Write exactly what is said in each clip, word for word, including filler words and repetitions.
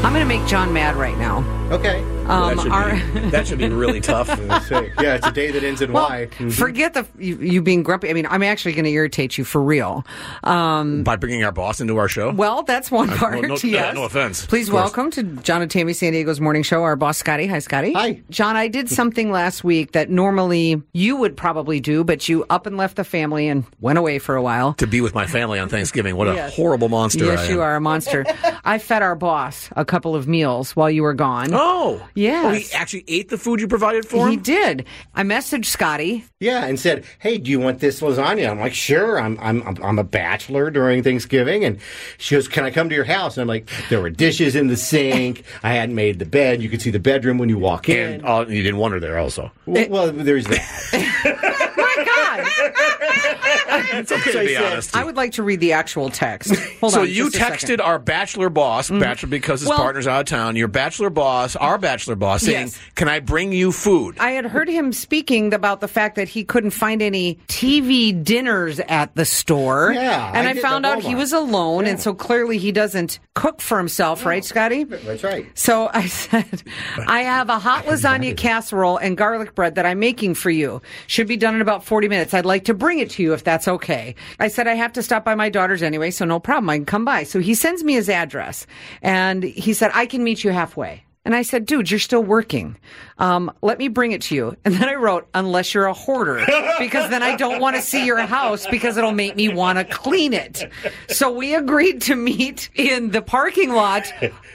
I'm going to make John mad right now. Okay. Um, well, that, should our... be, that should be really tough. Yeah, it's a day that ends in well, Y. Mm-hmm. Forget the you, you being grumpy. I mean, I'm actually going to irritate you for real. Um, By bringing our boss into our show? Well, that's one I, part. Well, no, yes. no, no offense. Please welcome to John and Tammy, San Diego's morning show, our boss, Scotty. Hi, Scotty. Hi. John, I did something last week that normally you would probably do, but you up and left the family and went away for a while. To be with my family on Thanksgiving. What a yes. horrible monster yes, I am. Yes, you are a monster. I fed our boss a couple of meals while you were gone. Oh. Yes. Well, he actually ate the food you provided for him? He did. I messaged Scotty. Yeah, and said, hey, do you want this lasagna? I'm like, sure. I'm I'm I'm a bachelor during Thanksgiving. And she goes, can I come to your house? And I'm like, there were dishes in the sink. I hadn't made the bed. You could see the bedroom when you walk in. And uh, you didn't want her there also. Well, it- well there's that. My God. It's okay so to be I honest. Said, I would like to read the actual text. Hold so on. So you texted our bachelor boss, mm-hmm. bachelor because his well, partner's out of town, your bachelor boss, our bachelor boss, saying, yes. can I bring you food? I had heard him speaking about the fact that he couldn't find any T V dinners at the store. Yeah. And I, I found out he was alone, yeah. and so clearly he doesn't cook for himself, no. right, Scotty? That's right. So I said, I have a hot lasagna casserole and garlic bread that I'm making for you. Should be done in about forty minutes. I'd like to bring it to you if that's okay. I said, I have to stop by my daughter's anyway, so no problem. I can come by. So he sends me his address, and he said, I can meet you halfway. And I said, dude, you're still working. Um, let me bring it to you. And then I wrote, unless you're a hoarder, because then I don't want to see your house because it'll make me want to clean it. So we agreed to meet in the parking lot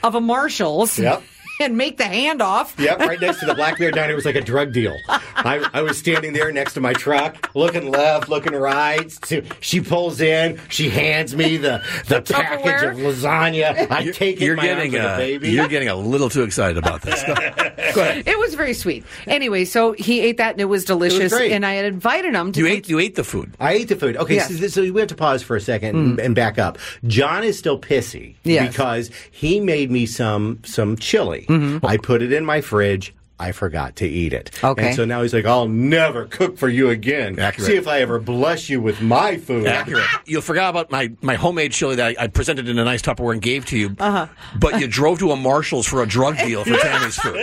of a Marshall's. Yep. And make the handoff. Yep, right next to the Black Bear Diner was like a drug deal. I, I was standing there next to my truck, looking left, looking right. So she pulls in. She hands me the, the package of lasagna. I you're, take it you're my getting a, the baby. You're getting a little too excited about this. Go ahead. It was very sweet. Anyway, so he ate that, and it was delicious. It was and I had invited him to you ate. You ate the food. I ate the food. Okay, yes. so, so we have to pause for a second mm. and back up. John is still pissy yes. because he made me some some chili. Mm-hmm. I put it in my fridge. I forgot to eat it. Okay. And so now he's like, I'll never cook for you again. Accurate. See if I ever bless you with my food. Accurate. You forgot about my, my homemade chili that I, I presented in a nice Tupperware and gave to you, uh-huh. but you drove to a Marshall's for a drug deal for Tammy's food.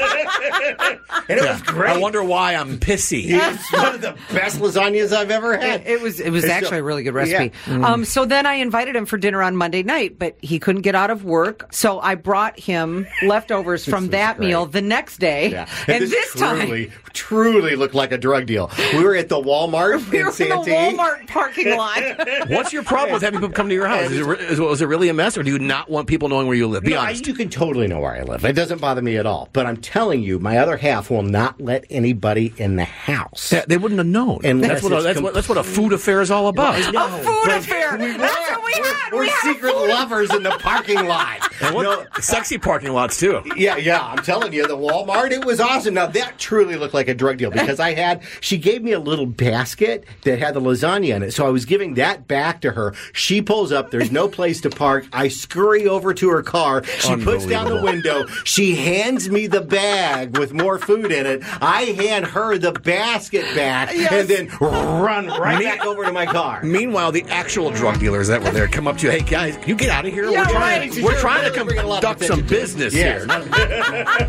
And it yeah. was great. I wonder why I'm pissy. It's one of the best lasagnas I've ever had. It, it was It was it's actually so, a really good recipe. Yeah. Mm. Um, so then I invited him for dinner on Monday night, but he couldn't get out of work, so I brought him leftovers from that great. meal the next day. Yeah. And, and this, this truly, time, truly looked like a drug deal. We were at the Walmart we in Santee. We were in the Walmart parking lot. What's your problem with having people come to your house? Is it, is, was it really a mess, or do you not want people knowing where you live? Be no, honest. I, you can totally know where I live. It doesn't bother me at all. But I'm telling you, my other half will not let anybody in the house. Yeah, they wouldn't have known. And that's, what a, that's, what, that's what a food affair is all about. No, a food but, affair. We, that's what we had. We're, we're we had secret lovers in the parking lot. And what, no, sexy parking lots, too. Yeah, yeah. I'm telling you, the Walmart, it was awesome. Awesome. Now, that truly looked like a drug deal because I had, she gave me a little basket that had the lasagna in it. So I was giving that back to her. She pulls up. There's no place to park. I scurry over to her car. She puts down the window. She hands me the bag with more food in it. I hand her the basket back yes. and then run right Me- back over to my car. Meanwhile, the actual drug dealers that were there come up to you. Hey, guys, can you get out of here? Yeah, we're trying, right. we're trying really to conduct some business yeah.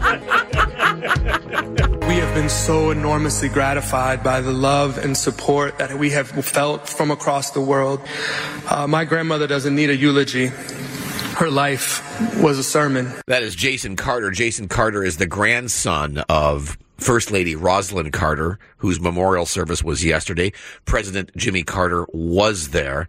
here. We have been so enormously gratified by the love and support that we have felt from across the world. Uh, my grandmother doesn't need a eulogy. Her life was a sermon. That is Jason Carter. Jason Carter is the grandson of First Lady Rosalind Carter, whose memorial service was yesterday. President Jimmy Carter was there.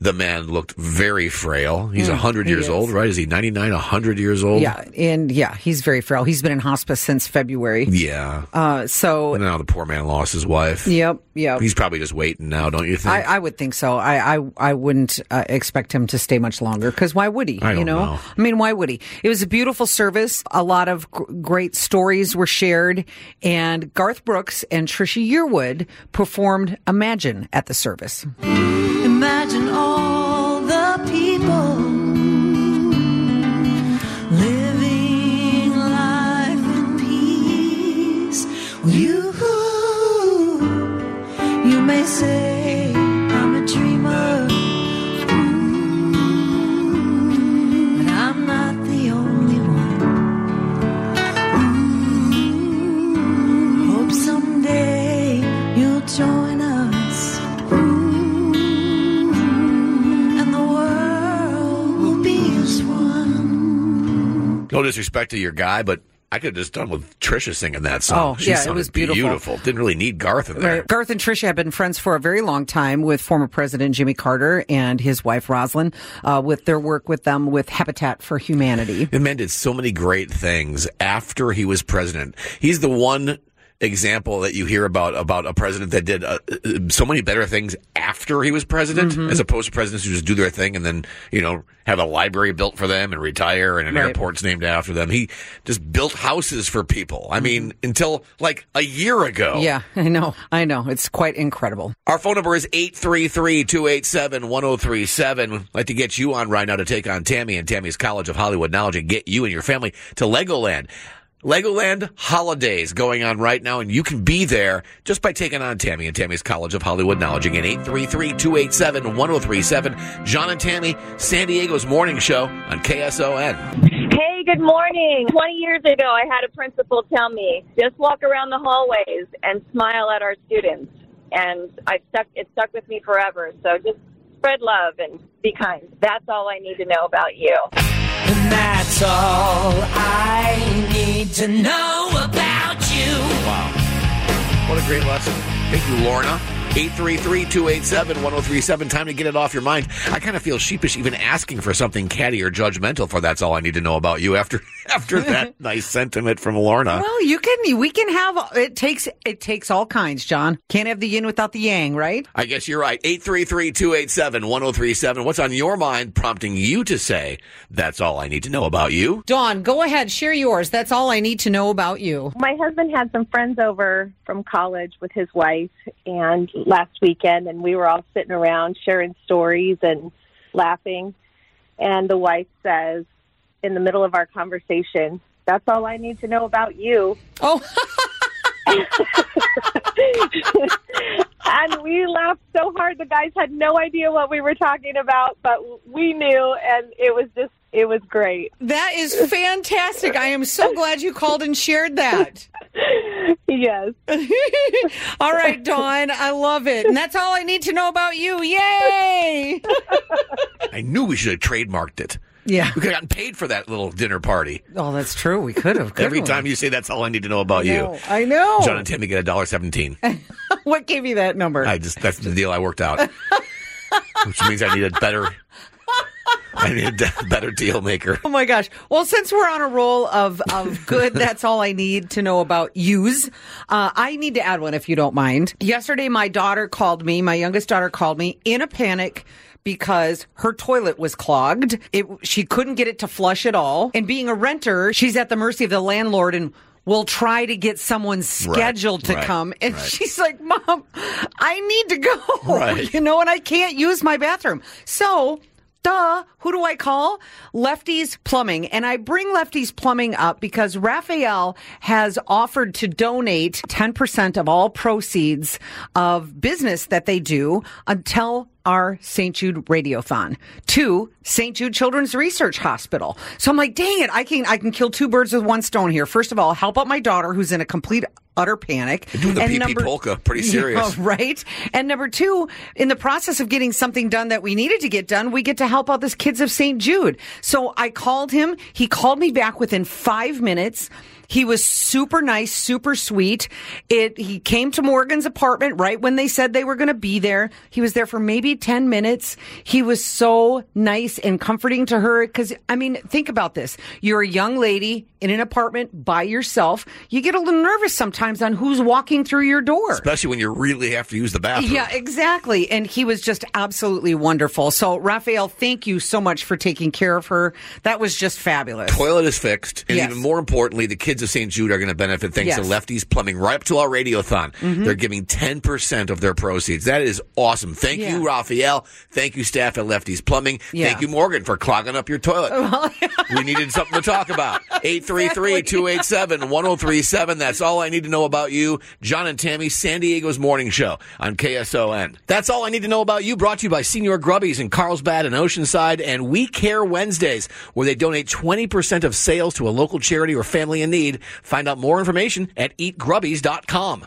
The man looked very frail. He's one hundred mm, he years is. old, right? Is he ninety-nine, one hundred years old? Yeah, and yeah, he's very frail. He's been in hospice since February. Yeah. Uh, so and now the poor man lost his wife. Yep, yep. He's probably just waiting now, don't you think? I, I would think so. I I, I wouldn't uh, expect him to stay much longer, because why would he? I don't you know? know. I mean, why would he? It was a beautiful service. A lot of g- great stories were shared, and Garth Brooks and Trisha Yearwood performed Imagine at the service. Imagine all the people living life in peace. You, you may say I'm a dreamer, mm, but I'm not the only one. Mm, hope someday you'll join us. No disrespect to your guy, but I could have just done with Trisha singing that song. Oh, she yeah, it was beautiful. beautiful. Didn't really need Garth in there. Right. Garth and Trisha have been friends for a very long time with former President Jimmy Carter and his wife, Rosalynn, uh, with their work with them with Habitat for Humanity. The man did so many great things after he was president. He's the one example that you hear about about a president that did uh, so many better things after he was president, mm-hmm. as opposed to presidents who just do their thing and then, you know, have a library built for them and retire and an right. airport's named after them. He just built houses for people. I mean, until like a year ago. Yeah, I know. I know. It's quite incredible. Our phone number is eight three three, two eight seven, one zero three seven. I'd like to get you on right now to take on Tammy and Tammy's College of Hollywood Knowledge and get you and your family to Legoland. Legoland Holidays going on right now, and you can be there just by taking on Tammy and Tammy's College of Hollywood Knowledge. Again, eight three three, two eight seven, one zero three seven. John and Tammy, San Diego's morning show on K S O N. Hey, good morning. twenty years ago, I had a principal tell me, just walk around the hallways and smile at our students. And I stuck. it stuck with me forever. So just spread love and be kind. That's all I need to know about you. And that's all I need to know about you. Wow. What a great lesson. Thank you, Lorna. eight three three, two eight seven, one zero three seven. Time to get it off your mind. I kind of feel sheepish even asking for something catty or judgmental for that's all I need to know about you after after that nice sentiment from Lorna. Well, you can we can have it takes it takes all kinds, John. Can't have the yin without the yang, right? I guess you're right. eight three three, two eight seven, one zero three seven. What's on your mind prompting you to say that's all I need to know about you? Dawn, go ahead, share yours. That's all I need to know about you. My husband had some friends over from college with his wife and last weekend, and we were all sitting around sharing stories and laughing, and the wife says in the middle of our conversation, that's all I need to know about you. Oh. And we laughed so hard. The guys had no idea what we were talking about, but we knew, and it was just It was great. That is fantastic. I am so glad you called and shared that. Yes. All right, Dawn. I love it. And that's all I need to know about you. Yay! I knew we should have trademarked it. Yeah. We could have gotten paid for that little dinner party. Oh, that's true. We could have. Every we? time you say that's all I need to know about I know, you. I know. John and Timmy get one dollar and seventeen cents. What gave you that number? I just That's the deal I worked out. Which means I need a better... I need a better deal maker. Oh, my gosh. Well, since we're on a roll of, of good, that's all I need to know about yous, uh, I need to add one if you don't mind. Yesterday, my daughter called me, my youngest daughter called me in a panic because her toilet was clogged. It, she couldn't get it to flush at all. And being a renter, she's at the mercy of the landlord and we'll try to get someone scheduled right, to right, come. And right. she's like, Mom, I need to go, right. you know, and I can't use my bathroom. So... Duh, who do I call? Lefty's Plumbing. And I bring Lefty's Plumbing up because Raphael has offered to donate ten percent of all proceeds of business that they do until our Saint Jude Radiothon to Saint Jude Children's Research Hospital. So I'm like, dang it, I can I can kill two birds with one stone here. First of all, help out my daughter who's in a complete utter panic. Doing the pee-pee polka, pretty serious. Yeah, right? And number two, in the process of getting something done that we needed to get done, we get to help out this kids of Saint Jude. So I called him. He called me back within five minutes. He was super nice, super sweet. It, he came to Morgan's apartment right when they said they were going to be there. He was there for maybe ten minutes. He was so nice and comforting to her. Cause I mean, think about this. You're a young lady in an apartment by yourself. You get a little nervous sometimes on who's walking through your door. Especially when you really have to use the bathroom. Yeah, exactly. And he was just absolutely wonderful. So Raphael, thank you so much for taking care of her. That was just fabulous. Toilet is fixed. And yes. even more importantly, the kids of Saint Jude are going to benefit thanks yes. to Lefty's Plumbing right up to our radiothon. Mm-hmm. They're giving ten percent of their proceeds. That is awesome. Thank yeah. you, Raphael. Thank you, staff at Lefty's Plumbing. Yeah. Thank you, Morgan, for clogging up your toilet. Well, we needed something to talk about. eight three three, two eight seven, one oh three seven. That's all I need to know about you. John and Tammy, San Diego's morning show on K S O N. That's all I need to know about you, brought to you by Senior Grubbies in Carlsbad and Oceanside, and We Care Wednesdays, where they donate twenty percent of sales to a local charity or family in need. Find out more information at eat grubbies dot com.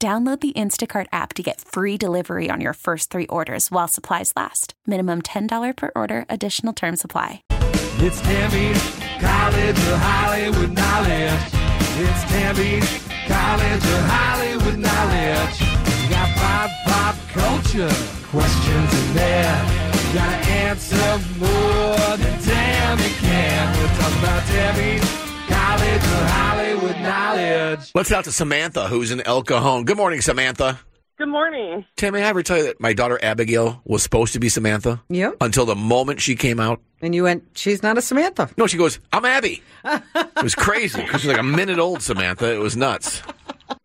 Download the Instacart app to get free delivery on your first three orders while supplies last. Minimum ten dollars per order. Additional terms apply. It's Tammy's College of Hollywood Knowledge. It's Tammy's College of Hollywood Knowledge. We got pop, pop culture questions in there. You gotta answer more than Tammy can. We're talking about Tammy's College of Hollywood Knowledge. Let's out to Samantha, who's in El Cajon. Good morning, Samantha. Good morning. Tammy, I ever tell you that my daughter Abigail was supposed to be Samantha? Yeah. Until the moment she came out. And you went, she's not a Samantha. No, she goes, I'm Abby. It was crazy. Because she's like a minute old, Samantha. It was nuts.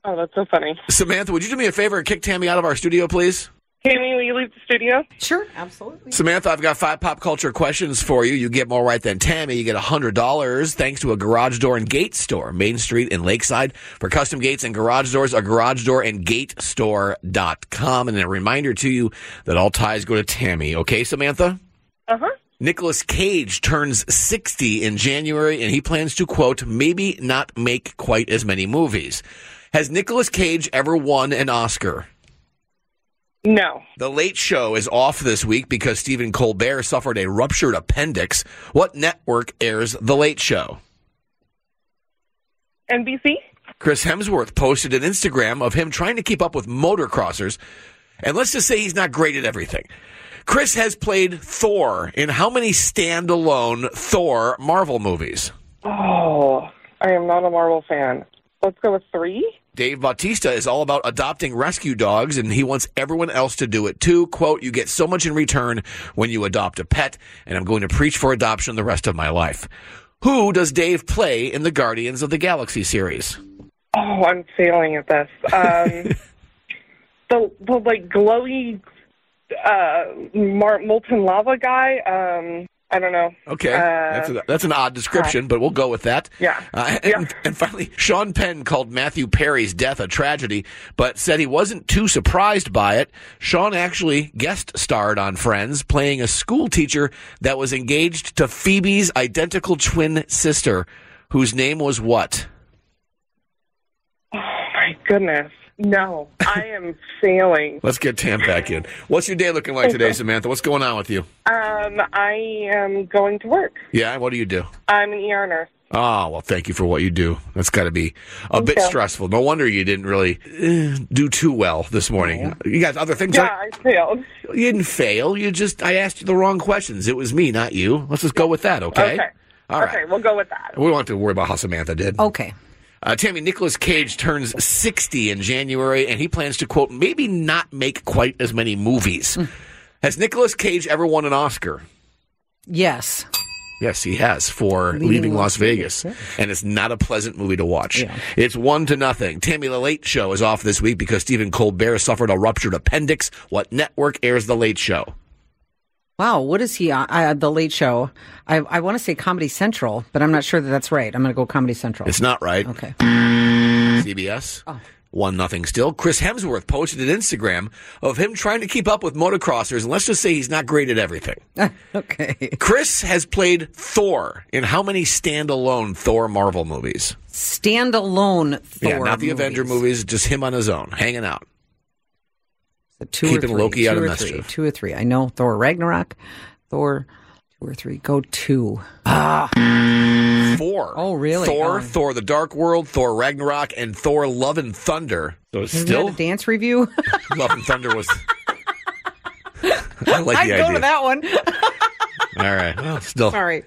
Oh, that's so funny. Samantha, would you do me a favor and kick Tammy out of our studio, please? Tammy, will you leave the studio? Sure, absolutely. Samantha, I've got five pop culture questions for you. You get more right than Tammy. You get one hundred dollars thanks to a garage door and gate store, Main Street in Lakeside. For custom gates and garage doors, a garage door and gate store dot com. And a reminder to you that all ties go to Tammy. Okay, Samantha? Uh-huh. Nicolas Cage turns sixty in January, and he plans to, quote, maybe not make quite as many movies. Has Nicolas Cage ever won an Oscar? No. The Late Show is off this week because Stephen Colbert suffered a ruptured appendix. What network airs The Late Show? N B C. Chris Hemsworth posted an Instagram of him trying to keep up with motocrossers. And let's just say he's not great at everything. Chris has played Thor in how many standalone Thor Marvel movies? Oh, I am not a Marvel fan. Let's go with three. Dave Bautista is all about adopting rescue dogs, and he wants everyone else to do it, too. Quote, you get so much in return when you adopt a pet, and I'm going to preach for adoption the rest of my life. Who does Dave play in the Guardians of the Galaxy series? Oh, I'm failing at this. Um, the, the, like, glowy, uh, mar- molten lava guy, um... I don't know. Okay. Uh, that's, a, that's an odd description, uh, but we'll go with that. Yeah. Uh, and, yeah. and finally, Sean Penn called Matthew Perry's death a tragedy, but said he wasn't too surprised by it. Sean actually guest starred on Friends, playing a school teacher that was engaged to Phoebe's identical twin sister, whose name was what? Oh, my goodness. No, I am failing. Let's get Tam back in. What's your day looking like today, Samantha? What's going on with you? Um, I am going to work. Yeah? What do you do? I'm an E R nurse. Oh, well, thank you for what you do. That's got to be a thank bit you. stressful. No wonder you didn't really uh, do too well this morning. Yeah. You got other things? Yeah, I, I failed. You didn't fail. You just, I asked you the wrong questions. It was me, not you. Let's just go with that, okay? Okay. All right. Okay, we'll go with that. We don't have to worry about how Samantha did. Okay. Uh, Tammy, Nicolas Cage turns sixty in January, and he plans to, quote, maybe not make quite as many movies. Mm. Has Nicolas Cage ever won an Oscar? Yes. Yes, he has, for Leaving, Leaving Las Vegas. Vegas. Yeah. And it's not a pleasant movie to watch. Yeah. It's one to nothing. Tammy, The Late Show is off this week because Stephen Colbert suffered a ruptured appendix. What network airs The Late Show? Wow, what is he on? Uh, the Late Show. I, I want to say Comedy Central, but I'm not sure that that's right. I'm going to go Comedy Central. It's not right. Okay. C B S. Oh. One nothing still. Chris Hemsworth posted an Instagram of him trying to keep up with motocrossers, and let's just say he's not great at everything. Okay. Chris has played Thor in how many standalone Thor Marvel movies? Standalone Thor. Yeah, not the movies. Avenger movies, just him on his own, hanging out. So two Keeping or three, Loki two out or of three, mischief. Two or three. I know Thor Ragnarok, Thor two or three. Go two. Ah. Four. Oh, really? Thor, oh. Thor the Dark World, Thor Ragnarok, and Thor Love and Thunder. So it's still that a dance review? Love and Thunder was... I like I'd the idea. I'd go to that one. All right. Well, still... Sorry.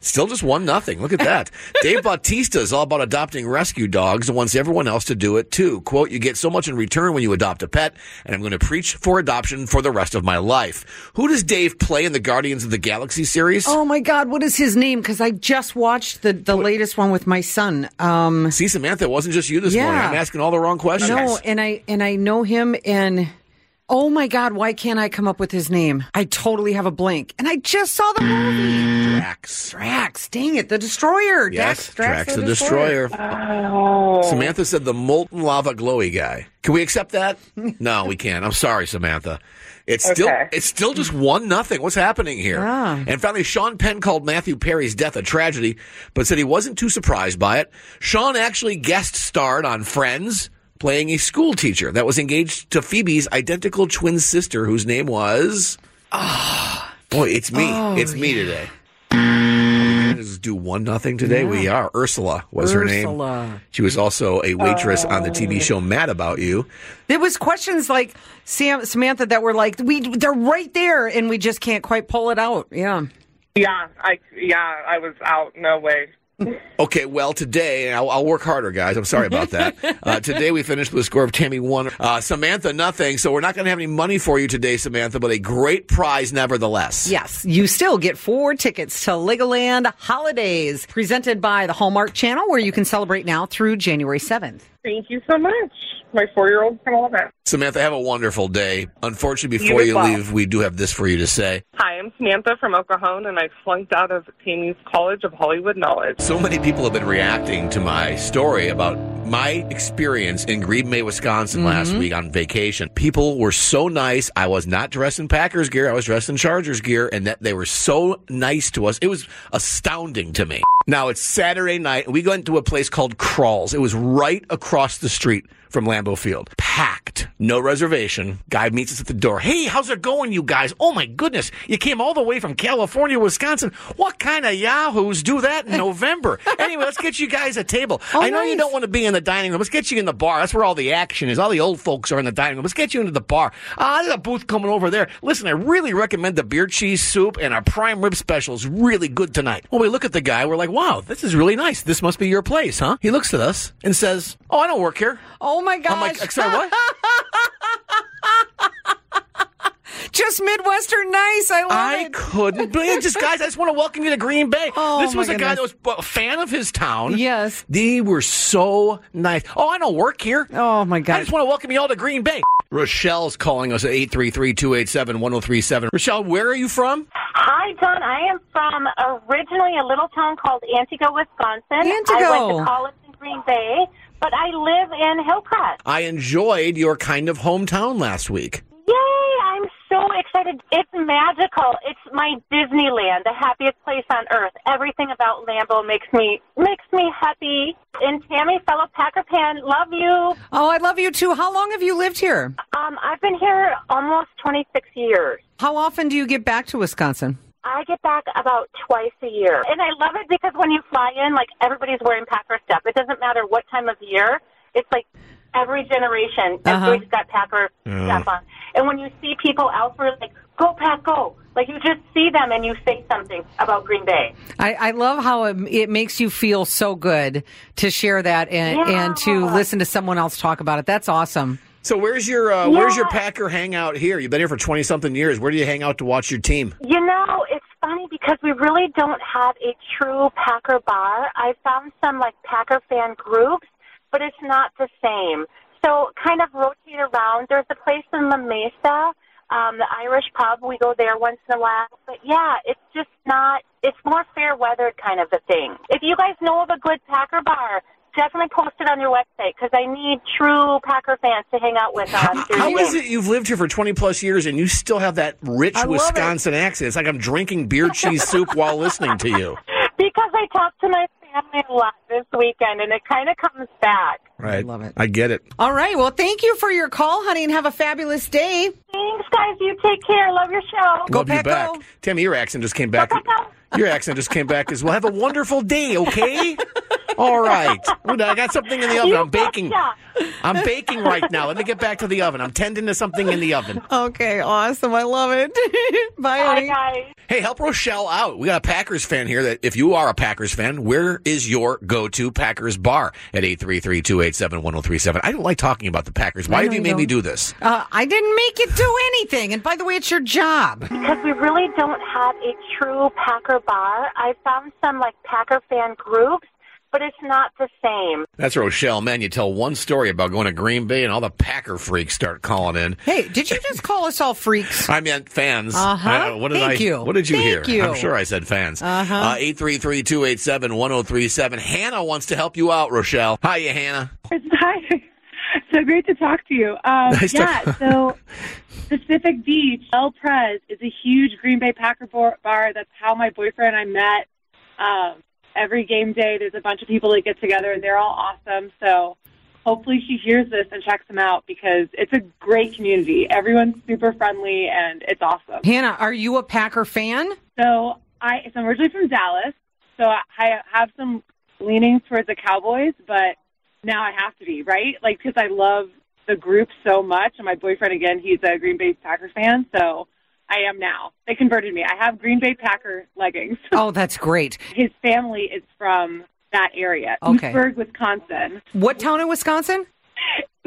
Still just one nothing. Look at that. Dave Bautista is all about adopting rescue dogs and wants everyone else to do it too. Quote, you get so much in return when you adopt a pet, and I'm going to preach for adoption for the rest of my life. Who does Dave play in the Guardians of the Galaxy series? Oh, my God. What is his name? Because I just watched the, the latest one with my son. Um, See, Samantha, it wasn't just you this yeah. morning. I'm asking all the wrong questions. No, and I, and I know him and... Oh, my God, why can't I come up with his name? I totally have a blank. And I just saw the movie. Drax. Drax. Dang it. The Destroyer. Yes, Drax, Drax, Drax the, the Destroyer. Destroyer. Oh. Samantha said the molten lava glowy guy. Can we accept that? No, we can't. I'm sorry, Samantha. It's okay. still it's still just one nothing. What's happening here? Ah. And finally, Sean Penn called Matthew Perry's death a tragedy, but said he wasn't too surprised by it. Sean actually guest starred on Friends, playing a school teacher that was engaged to Phoebe's identical twin sister, whose name was... Oh, boy, it's me. Oh, it's me yeah. today. Just do one nothing today. Yeah. We are. Ursula was Ursula. her name. Ursula. She was also a waitress oh. on the T V show Mad About You. There was questions like Sam, Samantha that were like, "We they're right there, and we just can't quite pull it out." Yeah. Yeah, I, yeah, I was out. No way. Okay, well, today, and I'll, I'll work harder, guys. I'm sorry about that. Uh, today we finished with a score of Tammy one. Uh, Samantha, nothing. So we're not going to have any money for you today, Samantha, but a great prize nevertheless. Yes, you still get four tickets to Legoland Holidays, presented by the Hallmark Channel, where you can celebrate now through January seventh. Thank you so much. My four-year-old's going to love it. Samantha, have a wonderful day. Unfortunately, before you, you well. leave, we do have this for you to say. Hi, I'm Samantha from Oklahoma, and I flunked out of Tammy's College of Hollywood Knowledge. So many people have been reacting to my story about my experience in Green Bay, Wisconsin mm-hmm. last week on vacation. People were so nice. I was not dressed in Packers gear. I was dressed in Chargers gear, and that they were so nice to us. It was astounding to me. Now, it's Saturday night. We went to a place called Crawls. It was right across the street from Lambeau Field. Packed. No reservation. Guy meets us at the door. Hey, how's it going, you guys? Oh, my goodness. You came all the way from California, Wisconsin. What kind of yahoos do that in November? Anyway, let's get you guys a table. Oh, I know nice. You don't want to be in the dining room. Let's get you in the bar. That's where all the action is. All the old folks are in the dining room. Let's get you into the bar. Ah, uh, there's a booth coming over there. Listen, I really recommend the beer cheese soup, and our prime rib special is really good tonight. When we look at the guy, we're like, wow, this is really nice. This must be your place, huh? He looks at us and says, oh, I don't work here. Oh, my gosh. I'm like, sorry, what? Just Midwestern nice. I love I it. I couldn't believe it. Just, guys, I just want to welcome you to Green Bay. Oh, this was a goodness. Guy that was a fan of his town. Yes. They were so nice. Oh, I don't work here. Oh, my God. I just want to welcome you all to Green Bay. Rochelle's calling us at eight three three, two eight seven, one zero three seven. Rochelle, where are you from? Hi, Don. I am from originally a little town called Antigo, Wisconsin. Antigo. I went to college in Green Bay. But I live in Hillcrest. I enjoyed your kind of hometown last week. Yay! I'm so excited. It's magical. It's my Disneyland, the happiest place on earth. Everything about Lambeau makes me makes me happy. And Tammy, fellow Packer fan, love you. Oh, I love you too. How long have you lived here? Um, I've been here almost twenty-six years. How often do you get back to Wisconsin? I get back about twice a year. And I love it because when you fly in, like, everybody's wearing Packer stuff. It doesn't matter what time of year. It's like every generation, uh-huh. everybody's got Packer yeah. stuff on. And when you see people out for, like, go Pack, go. Like, you just see them and you say something about Green Bay. I, I love how it, it makes you feel so good to share that and, yeah. and to listen to someone else talk about it. That's awesome. So where's your uh, yeah. where's your Packer hangout here? You've been here for twenty-something years. Where do you hang out to watch your team? You know, it's funny because we really don't have a true Packer bar. I found some, like, Packer fan groups, but it's not the same. So kind of rotate around. There's a place in La Mesa, um, the Irish pub. We go there once in a while. But, yeah, it's just not – it's more fair-weathered kind of a thing. If you guys know of a good Packer bar – definitely post it on your website because I need true Packer fans to hang out with on Thursday. How is it you've lived here for twenty plus years and you still have that rich Wisconsin accent? It's like I'm drinking beer cheese soup while listening to you. Because I talked to my family a lot this weekend and it kind of comes back. Right. I love it. I get it. All right. Well, thank you for your call, honey, and have a fabulous day. Thanks, guys. You take care. Love your show. Go Love Paco. You back. Tammy, your accent just came back. Go, Paco. Your accent just came back as well. Have a wonderful day, okay? All right. I got something in the oven. You I'm baking. Ya. I'm baking right now. Let me get back to the oven. I'm tending to something in the oven. Okay, awesome. I love it. Bye, honey. Bye. Hey, help Rochelle out. We got a Packers fan here that if you are a Packers fan, where is your go-to Packers bar at eight three three, two eight seven, one zero three seven? I don't like talking about the Packers. Why have you made don't. me do this? Uh, I didn't make you do anything. And by the way, it's your job. Because we really don't have a true Packer bar. I found some like Packer fan groups, but it's not the same. That's Rochelle. Man, you tell one story about going to Green Bay and all the Packer freaks start calling in. Hey, did you just call us all freaks? I meant fans. Uh-huh. I don't know. What did Thank I, you. What did you Thank hear? You. I'm sure I said fans. Uh-huh. Uh, eight three three, two eight seven, one zero three seven. Hannah wants to help you out, Rochelle. Hiya, Hannah. Hi. So great to talk to you. Um, nice yeah, to- so Pacific Beach, El Prez is a huge Green Bay Packer bar. That's how my boyfriend and I met. Um, every game day, there's a bunch of people that get together, and they're all awesome. So hopefully she hears this and checks them out because it's a great community. Everyone's super friendly, and it's awesome. Hannah, are you a Packer fan? So, I, so I'm originally from Dallas, so I have some leanings towards the Cowboys, but now I have to be, right? Like, because I love the group so much, and my boyfriend, again, he's a Green Bay Packer fan, so I am now. They converted me. I have Green Bay Packer leggings. Oh, that's great. His family is from that area, okay. Oostburg, Wisconsin. What town in Wisconsin?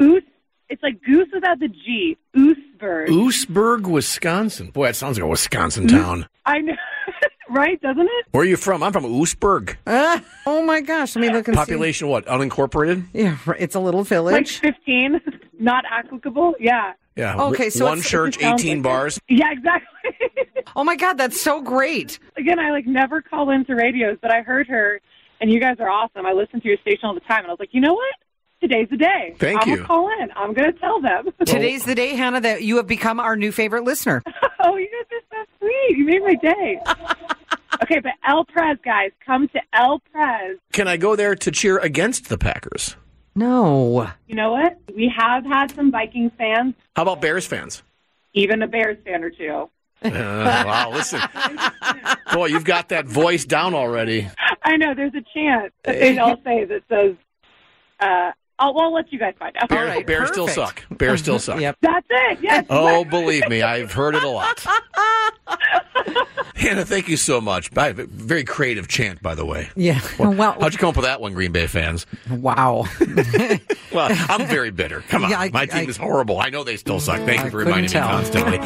Oos. It's like goose without the G. Oostburg. Oostburg, Wisconsin. Boy, that sounds like a Wisconsin town. I know. Right, doesn't it? Where are you from? I'm from Oostburg. Uh, oh, my gosh. Let me look and Population, see. Population, what, unincorporated? Yeah, it's a little village. Like fifteen, not applicable, yeah. Yeah. Okay, so one church, eighteen like bars. It. Yeah, exactly. Oh, my God, that's so great. Again, I, like, never call into radios, but I heard her, and you guys are awesome. I listen to your station all the time, and I was like, you know what? Today's the day. Thank I'm you. I'm going to call in. I'm going to tell them. Today's the day, Hannah, that you have become our new favorite listener. Oh, you guys are so sweet. You made my day. Okay, but El Prez, guys, come to El Prez. Can I go there to cheer against the Packers? No. You know what? We have had some Vikings fans. How about Bears fans? Even a Bears fan or two. Uh, wow, listen. Boy, you've got that voice down already. I know. There's a chant that they all say that says, uh, I'll, I'll let you guys find out. Bears, right, bears still suck. Bears still suck. Yep. That's it. Yes. Oh, believe me, I've heard it a lot. Hannah, thank you so much. Very creative chant, by the way. Yeah. Well, well, how'd you come up with that one, Green Bay fans? Wow. Well, I'm very bitter. Come on. Yeah, I, My team I, is horrible. I know they still suck. Thank I you for reminding tell. me constantly.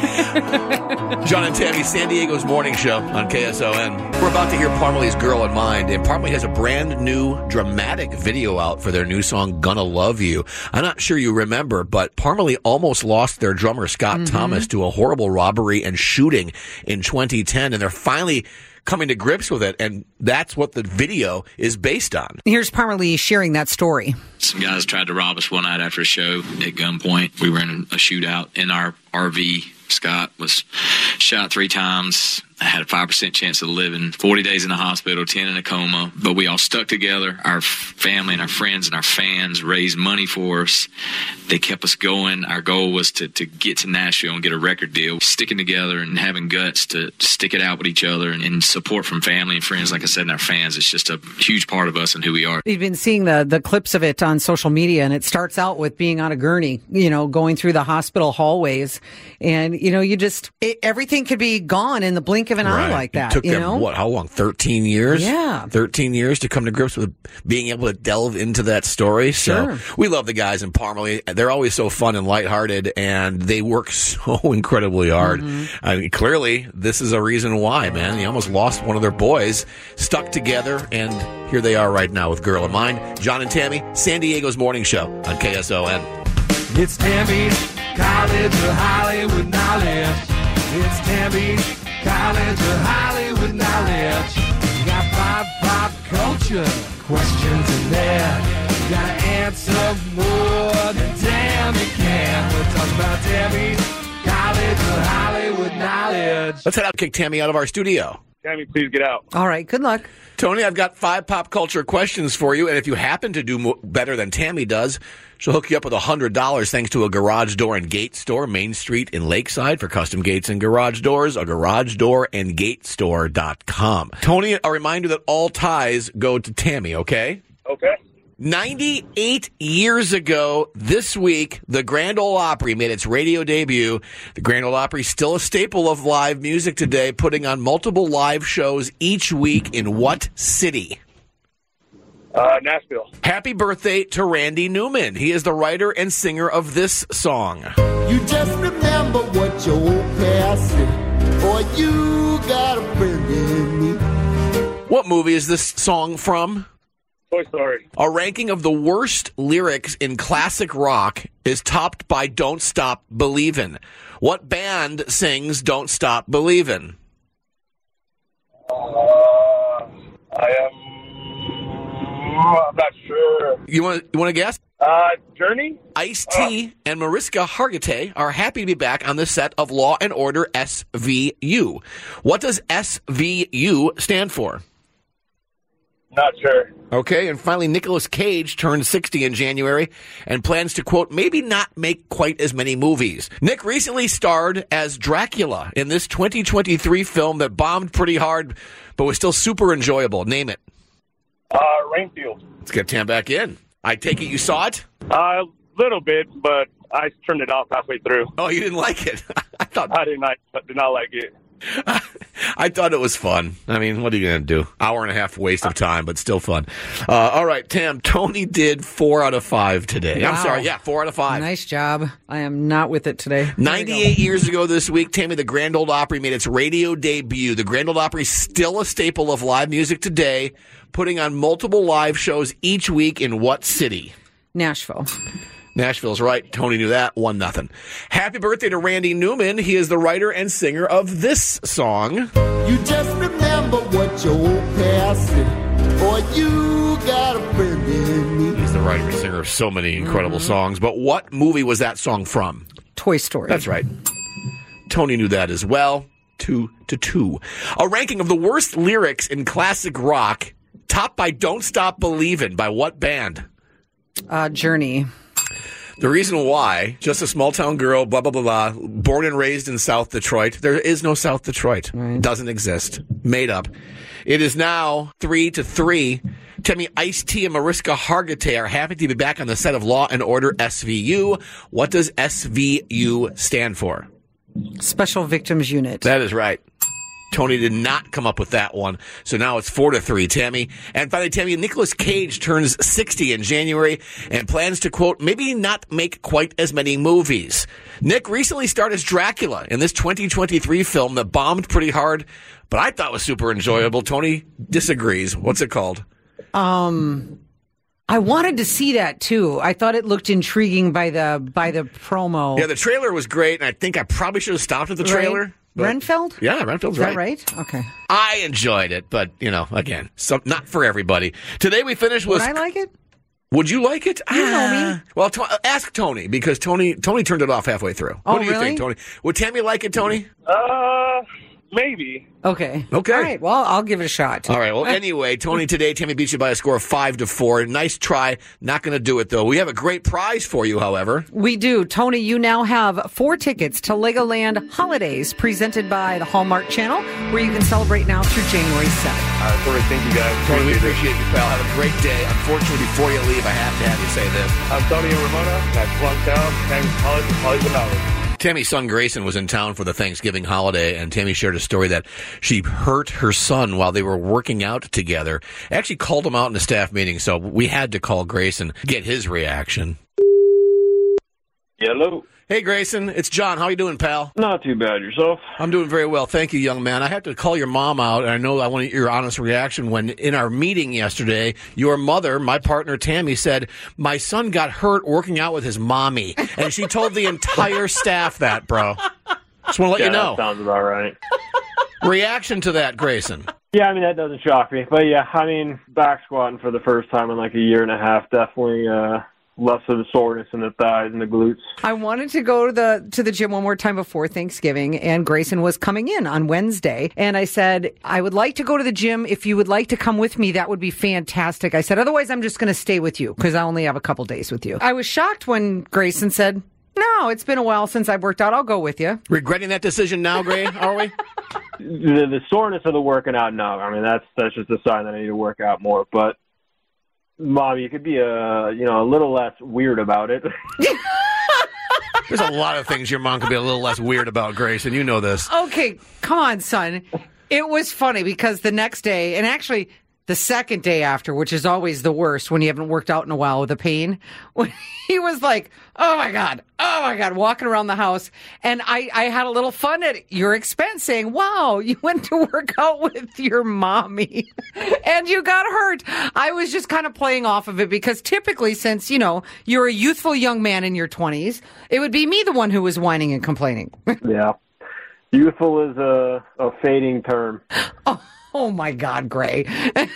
John and Tammy, San Diego's morning show on K S O N. We're about to hear Parmalee's Girl in Mind, and Parmalee has a brand new dramatic video out for their new song, Gonna Love You. I'm not sure you remember, but Parmalee almost lost their drummer, Scott mm-hmm. Thomas, to a horrible robbery and shooting in twenty ten, and they're finally coming to grips with it, and that's what the video is based on. Here's Parmalee sharing that story. Some guys tried to rob us one night after a show at gunpoint. We were in a shootout in our R V. Scott was shot three times. I had a five percent chance of living, forty days in the hospital, ten in a coma, but we all stuck together. Our family and our friends and our fans raised money for us. They kept us going. Our goal was to, to get to Nashville and get a record deal. Sticking together and having guts to stick it out with each other and, and support from family and friends, like I said, and our fans. It's just a huge part of us and who we are. You've been seeing the, the clips of it on social media, and it starts out with being on a gurney, you know, going through the hospital hallways. And, you know, you just, it, everything could be gone in the blink of an right. eye like that. It took you them, know? what, how long? thirteen years? Yeah. thirteen years to come to grips with being able to delve into that story. So sure. We love the guys in Parmalee. They're always so fun and lighthearted, and they work so incredibly hard. Mm-hmm. I mean, clearly, this is a reason why, man. They almost lost one of their boys, stuck together, and here they are right now with Girl in Mind. John and Tammy, San Diego's Morning Show on K S O N. It's Tammy's College of Hollywood Knowledge. It's Tammy's College of Hollywood Knowledge. We got pop, pop culture questions in there. Let's head out and kick Tammy out of our studio. Tammy, please get out. All right. Good luck. Tony, I've got five pop culture questions for you. And if you happen to do mo- better than Tammy does, she'll hook you up with one hundred dollars thanks to a garage door and gate store, Main Street in Lakeside, for custom gates and garage doors, a garage door and gate store dot com. Tony, a reminder that all ties go to Tammy, okay? Okay. ninety-eight years ago this week, the Grand Ole Opry made its radio debut. The Grand Ole Opry is still a staple of live music today, putting on multiple live shows each week in what city? Uh, Nashville. Happy birthday to Randy Newman. He is the writer and singer of this song. You just remember what your old past said, or you got a friend in me. What movie is this song from? Toy Story. A ranking of the worst lyrics in classic rock is topped by Don't Stop Believin'. What band sings Don't Stop Believin'? Uh, I am... I'm not sure. You want you want to guess? Uh, Journey? Ice-T uh. and Mariska Hargitay are happy to be back on the set of Law and Order S V U. What does S V U stand for? Not sure. Okay, and finally, Nicolas Cage turned sixty in January and plans to, quote, maybe not make quite as many movies. Nick recently starred as Dracula in this twenty twenty-three film that bombed pretty hard but was still super enjoyable. Name it. Uh, Renfield. Let's get Tam back in. I take it you saw it? A uh, little bit, but I turned it off halfway through. Oh, you didn't like it? I thought I did not, did not like it. I thought it was fun. I mean, what are you going to do? Hour and a half waste of time, but still fun. Uh, all right, Tam, Tony did four out of five today. Wow. I'm sorry, yeah, four out of five. Nice job. I am not with it today. ninety-eight years ago this week, Tammy, the Grand Ole Opry made its radio debut. The Grand Ole Opry is still a staple of live music today, putting on multiple live shows each week in what city? Nashville. Nashville's right. Tony knew that. One nothing. Happy birthday to Randy Newman. He is the writer and singer of this song. You just remember what your old past said, or you got a friend in me. He's the writer and singer of so many incredible mm-hmm. songs. But what movie was that song from? Toy Story. That's right. Tony knew that as well. Two to two. A ranking of the worst lyrics in classic rock, topped by Don't Stop Believin' by what band? Uh, Journey. The reason why, just a small-town girl, blah, blah, blah, blah, born and raised in South Detroit. There is no South Detroit. Right. Doesn't exist. Made up. It is now three to three. Tammy, Ice-T and Mariska Hargitay are happy to be back on the set of Law and Order S V U. What does S V U stand for? Special Victims Unit. That is right. Tony did not come up with that one. So now it's four to three, Tammy. And finally, Tammy, Nicolas Cage turns sixty in January and plans to, quote, maybe not make quite as many movies. Nick recently starred as Dracula in this twenty twenty-three film that bombed pretty hard, but I thought was super enjoyable. Tony disagrees. What's it called? Um... I wanted to see that, too. I thought it looked intriguing by the by the promo. Yeah, the trailer was great, and I think I probably should have stopped at the trailer. Right? Renfield? Yeah, Renfield's right. Is that right? Okay. I enjoyed it, but, you know, again, some, not for everybody. Today we finished with... Would I like it? Would you like it? You know me. Well, to, ask Tony, because Tony Tony turned it off halfway through. Oh, what do you really? think, Tony? Would Tammy like it, Tony? Uh... Maybe. Okay. Okay. All right. Well, I'll give it a shot. All right. Well, anyway, Tony, today, Tammy beats you by a score of five to four. Nice try. Not going to do it, though. We have a great prize for you, however. We do. Tony, you now have four tickets to Legoland Holidays, presented by the Hallmark Channel, where you can celebrate now through January seventh. All right. Perfect. Thank you, guys. Tony, we appreciate you, pal. Have a great day. Unfortunately, before you leave, I have to have you say this. I'm Tony Ramona. I'm from town. I'm college and college knowledge. Tammy's son Grayson was in town for the Thanksgiving holiday, and Tammy shared a story that she hurt her son while they were working out together. I actually called him out in a staff meeting, so we had to call Grayson, get his reaction. Hello. Hey, Grayson. It's John. How you doing, pal? Not too bad. Yourself? I'm doing very well. Thank you, young man. I had to call your mom out, and I know I want your honest reaction when, in our meeting yesterday, your mother, my partner Tammy, said, my son got hurt working out with his mommy, and she told the entire staff that, bro. Just want to let yeah, you know. That sounds about right. Reaction to that, Grayson? Yeah, I mean, that doesn't shock me. But, yeah, I mean, back squatting for the first time in like a year and a half definitely... uh less of a soreness in the thighs and the glutes. I wanted to go to the to the gym one more time before Thanksgiving, and Grayson was coming in on Wednesday, and I said, I would like to go to the gym. If you would like to come with me, that would be fantastic. I said, otherwise, I'm just going to stay with you because I only have a couple days with you. I was shocked when Grayson said, no, it's been a while since I've worked out. I'll go with you. Regretting that decision now, Gray, are we? The, the soreness of the working out, no. I mean, that's that's just a sign that I need to work out more. But, Mom, you could be a you know a little less weird about it. There's a lot of things your mom could be a little less weird about, Grace, and you know this. Okay, come on, son. It was funny because the next day, and actually the second day after, which is always the worst when you haven't worked out in a while with the pain, when he was like, oh, my God, oh, my God, walking around the house. And I, I had a little fun at your expense saying, wow, you went to work out with your mommy and you got hurt. I was just kind of playing off of it because typically since, you know, you're a youthful young man in your twenties, it would be me the one who was whining and complaining. Yeah. Youthful is a, a fading term. Oh. Oh, my God, Gray.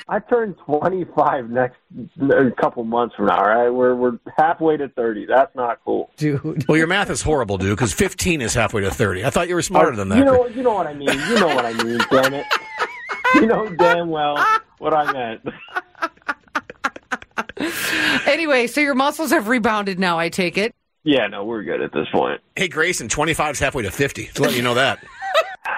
I turned twenty-five next a couple months from now, all right? We're, we're halfway to thirty. That's not cool. Dude. Well, your math is horrible, dude, because fifteen is halfway to thirty. I thought you were smarter oh, than that. You know, you know what I mean. You know what I mean, damn it. You know damn well what I meant. Anyway, so your muscles have rebounded now, I take it. Yeah, no, we're good at this point. Hey, Grayson, twenty-five is halfway to fifty, to let you know that.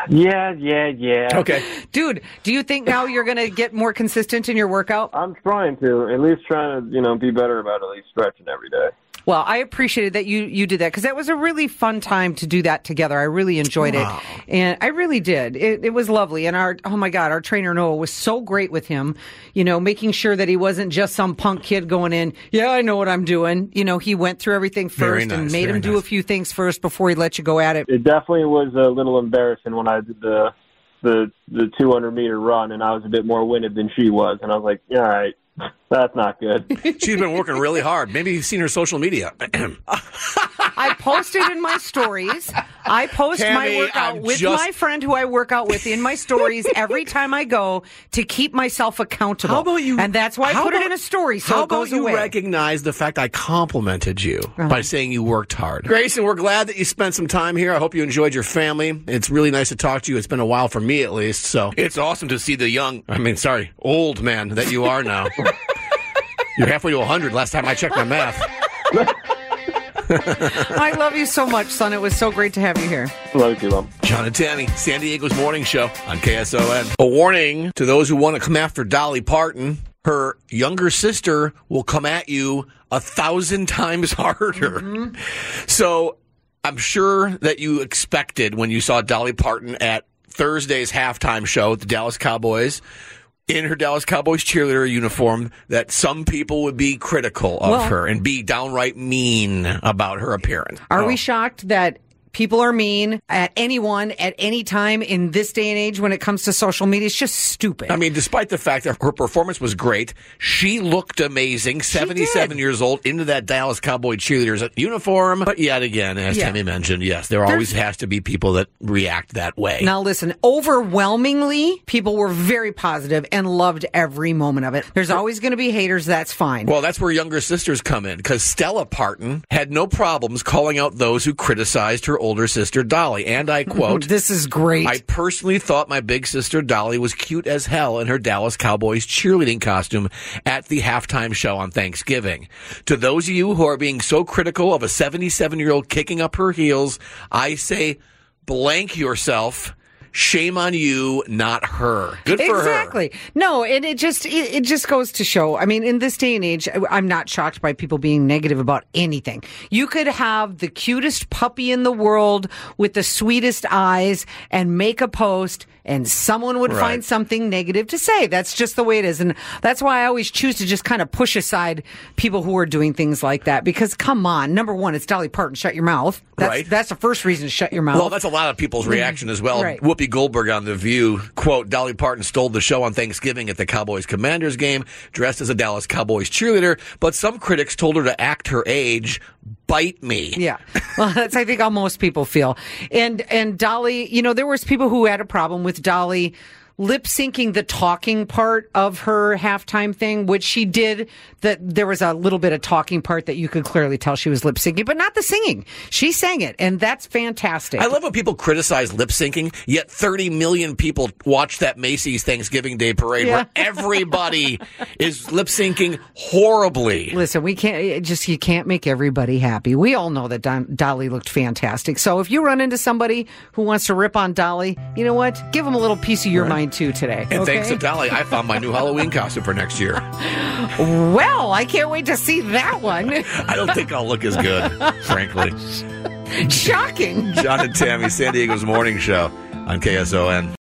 Yeah, yeah, yeah. Okay. Dude, do you think now you're going to get more consistent in your workout? I'm trying to. At least trying to, you know, be better about at least stretching every day. Well, I appreciated that you, you did that because that was a really fun time to do that together. I really enjoyed wow. it. And I really did. It, it was lovely. And our, oh my God, our trainer Noah was so great with him, you know, making sure that he wasn't just some punk kid going in, yeah, I know what I'm doing. You know, he went through everything first nice, and made him nice. do a few things first before he let you go at it. It definitely was a little embarrassing when I did the, the, the two hundred meter run and I was a bit more winded than she was. And I was like, all right. That's not good. She's been working really hard. Maybe you've seen her social media. I posted in my stories. I post Tammy, my workout I'm with just... my friend who I work out with in my stories every time I go to keep myself accountable. How about you? And that's why I put about, it in a story so how it goes about you away. Recognize the fact I complimented you uh-huh. by saying you worked hard. Grayson, we're glad that you spent some time here. I hope you enjoyed your family. It's really nice to talk to you. It's been a while for me at least. So it's awesome to see the young, I mean, sorry, old man that you are now. You're halfway to one hundred last time I checked my math. I love you so much, son. It was so great to have you here. Love you, Mom. John and Tammy, San Diego's morning show on K S O N. A warning to those who want to come after Dolly Parton. Her younger sister will come at you a thousand times harder. Mm-hmm. So I'm sure that you expected when you saw Dolly Parton at Thursday's halftime show at the Dallas Cowboys in her Dallas Cowboys cheerleader uniform, that some people would be critical of well, her and be downright mean about her appearance. Are oh. we shocked that people are mean at anyone at any time in this day and age when it comes to social media? It's just stupid. I mean, despite the fact that her performance was great, she looked amazing, seventy-seven years old, into that Dallas Cowboy cheerleader's uniform. But yet again, as yeah. Tammy mentioned, yes, there There's... always has to be people that react that way. Now listen, overwhelmingly, people were very positive and loved every moment of it. There's always going to be haters, that's fine. Well, that's where younger sisters come in, because Stella Parton had no problems calling out those who criticized her older sister Dolly, and I quote, this is great. I personally thought my big sister Dolly was cute as hell in her Dallas Cowboys cheerleading costume at the halftime show on Thanksgiving. To those of you who are being so critical of a seventy-seven-year-old kicking up her heels, I say blank yourself. Shame on you, not her. Good for exactly. her. Exactly. No, and it just it, it just goes to show. I mean, in this day and age, I'm not shocked by people being negative about anything. You could have the cutest puppy in the world with the sweetest eyes and make a post, and someone would right. find something negative to say. That's just the way it is. And that's why I always choose to just kind of push aside people who are doing things like that. Because, come on, number one, it's Dolly Parton. Shut your mouth. That's, right. that's the first reason to shut your mouth. Well, that's a lot of people's reaction as well. Right. Whoopi Goldberg on The View, quote, Dolly Parton stole the show on Thanksgiving at the Cowboys Commanders game, dressed as a Dallas Cowboys cheerleader, but some critics told her to act her age. Bite me. Yeah. Well, that's, I think, how most people feel. And, and Dolly, you know, there was people who had a problem with Dolly lip syncing the talking part of her halftime thing, which she did. That there was a little bit of talking part that you could clearly tell she was lip syncing, but not the singing. She sang it, and that's fantastic. I love when people criticize lip syncing, yet thirty million people watched that Macy's Thanksgiving Day parade yeah. where everybody is lip syncing horribly. Listen, we can't just you can't make everybody happy. We all know that Don, Dolly looked fantastic. So if you run into somebody who wants to rip on Dolly, you know what? Give them a little piece of your right. mind too today. And okay? Thanks to Dolly, I found my new Halloween costume for next year. Well, I can't wait to see that one. I don't think I'll look as good, frankly. Shocking. John and Tammy, San Diego's morning show on K S O N.